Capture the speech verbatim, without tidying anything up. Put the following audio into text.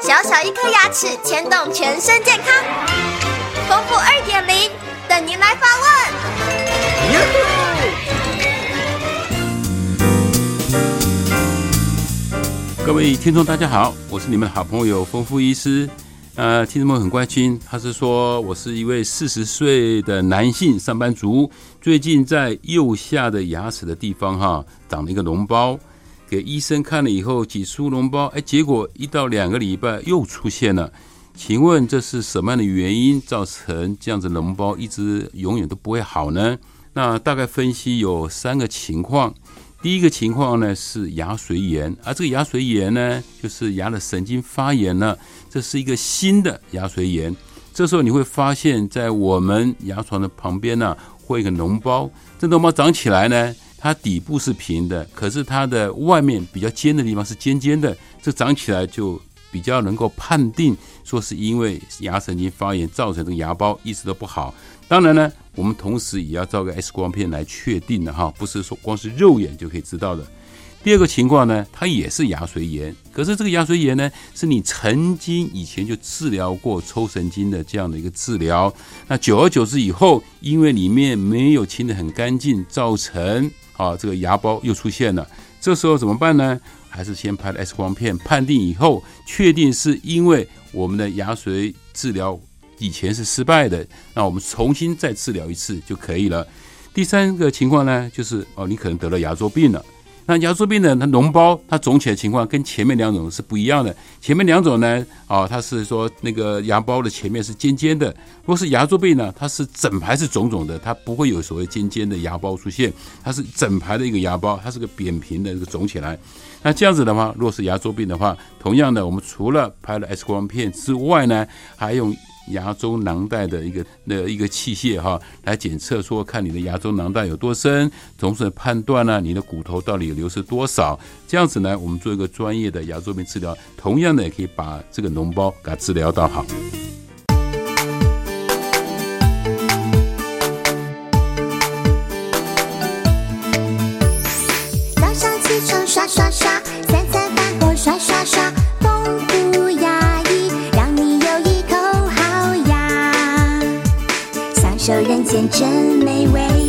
小小一颗牙齿牵动全身健康，丰富 二点零 等您来发问。各位听众大家好，我是你们的好朋友丰富医师。呃，听众们很关心，他是说我是一位四十岁的男性上班族，最近在右下的牙齿的地方哈长了一个脓包，给医生看了以后挤出脓包，哎，结果一到两个礼拜又出现了，请问这是什么样的原因造成这样子脓包一直永远都不会好呢？那大概分析有三个情况。第一个情况呢是牙髓炎，而、啊、这个牙髓炎呢就是牙的神经发炎了，这是一个新的牙髓炎。这时候你会发现在我们牙床的旁边呢、啊、会有一个脓包，这脓包长起来呢，它底部是平的，可是它的外面比较尖的地方是尖尖的，这长起来就比较能够判定说是因为牙神经发炎造成这个牙包一直都不好。当然呢，我们同时也要照个 X 光片来确定的哈，不是说光是肉眼就可以知道的。第二个情况呢，它也是牙髓炎，可是这个牙髓炎呢，是你曾经以前就治疗过抽神经的这样的一个治疗，那久而久之以后，因为里面没有清得很干净，造成啊这个牙包又出现了。这时候怎么办呢？还是先拍 X 光片判定以后，确定是因为我们的牙髓治疗以前是失败的，那我们重新再治疗一次就可以了。第三个情况呢，就是哦，你可能得了牙周病了。那牙周病呢，它脓包它肿起来的情况跟前面两种是不一样的。前面两种呢，啊、哦，它是说那个牙包的前面是尖尖的。如果是牙周病呢，它是整排是肿肿的，它不会有所谓尖尖的牙包出现，它是整排的一个牙包，它是个扁平的这个肿起来。那这样子的话，如果是牙周病的话，同样的，我们除了拍了 X 光片之外呢，还用牙周囊袋的一个的一个器械哈，来检测说看你的牙周囊袋有多深，同时判断呢、啊、你的骨头到底流失多少。这样子呢，我们做一个专业的牙周病治疗，同样的也可以把这个脓包给它治疗到好。早上起床刷刷刷，三餐饭后刷刷刷，丰富牙医让你有一口好牙，享受人间真美味。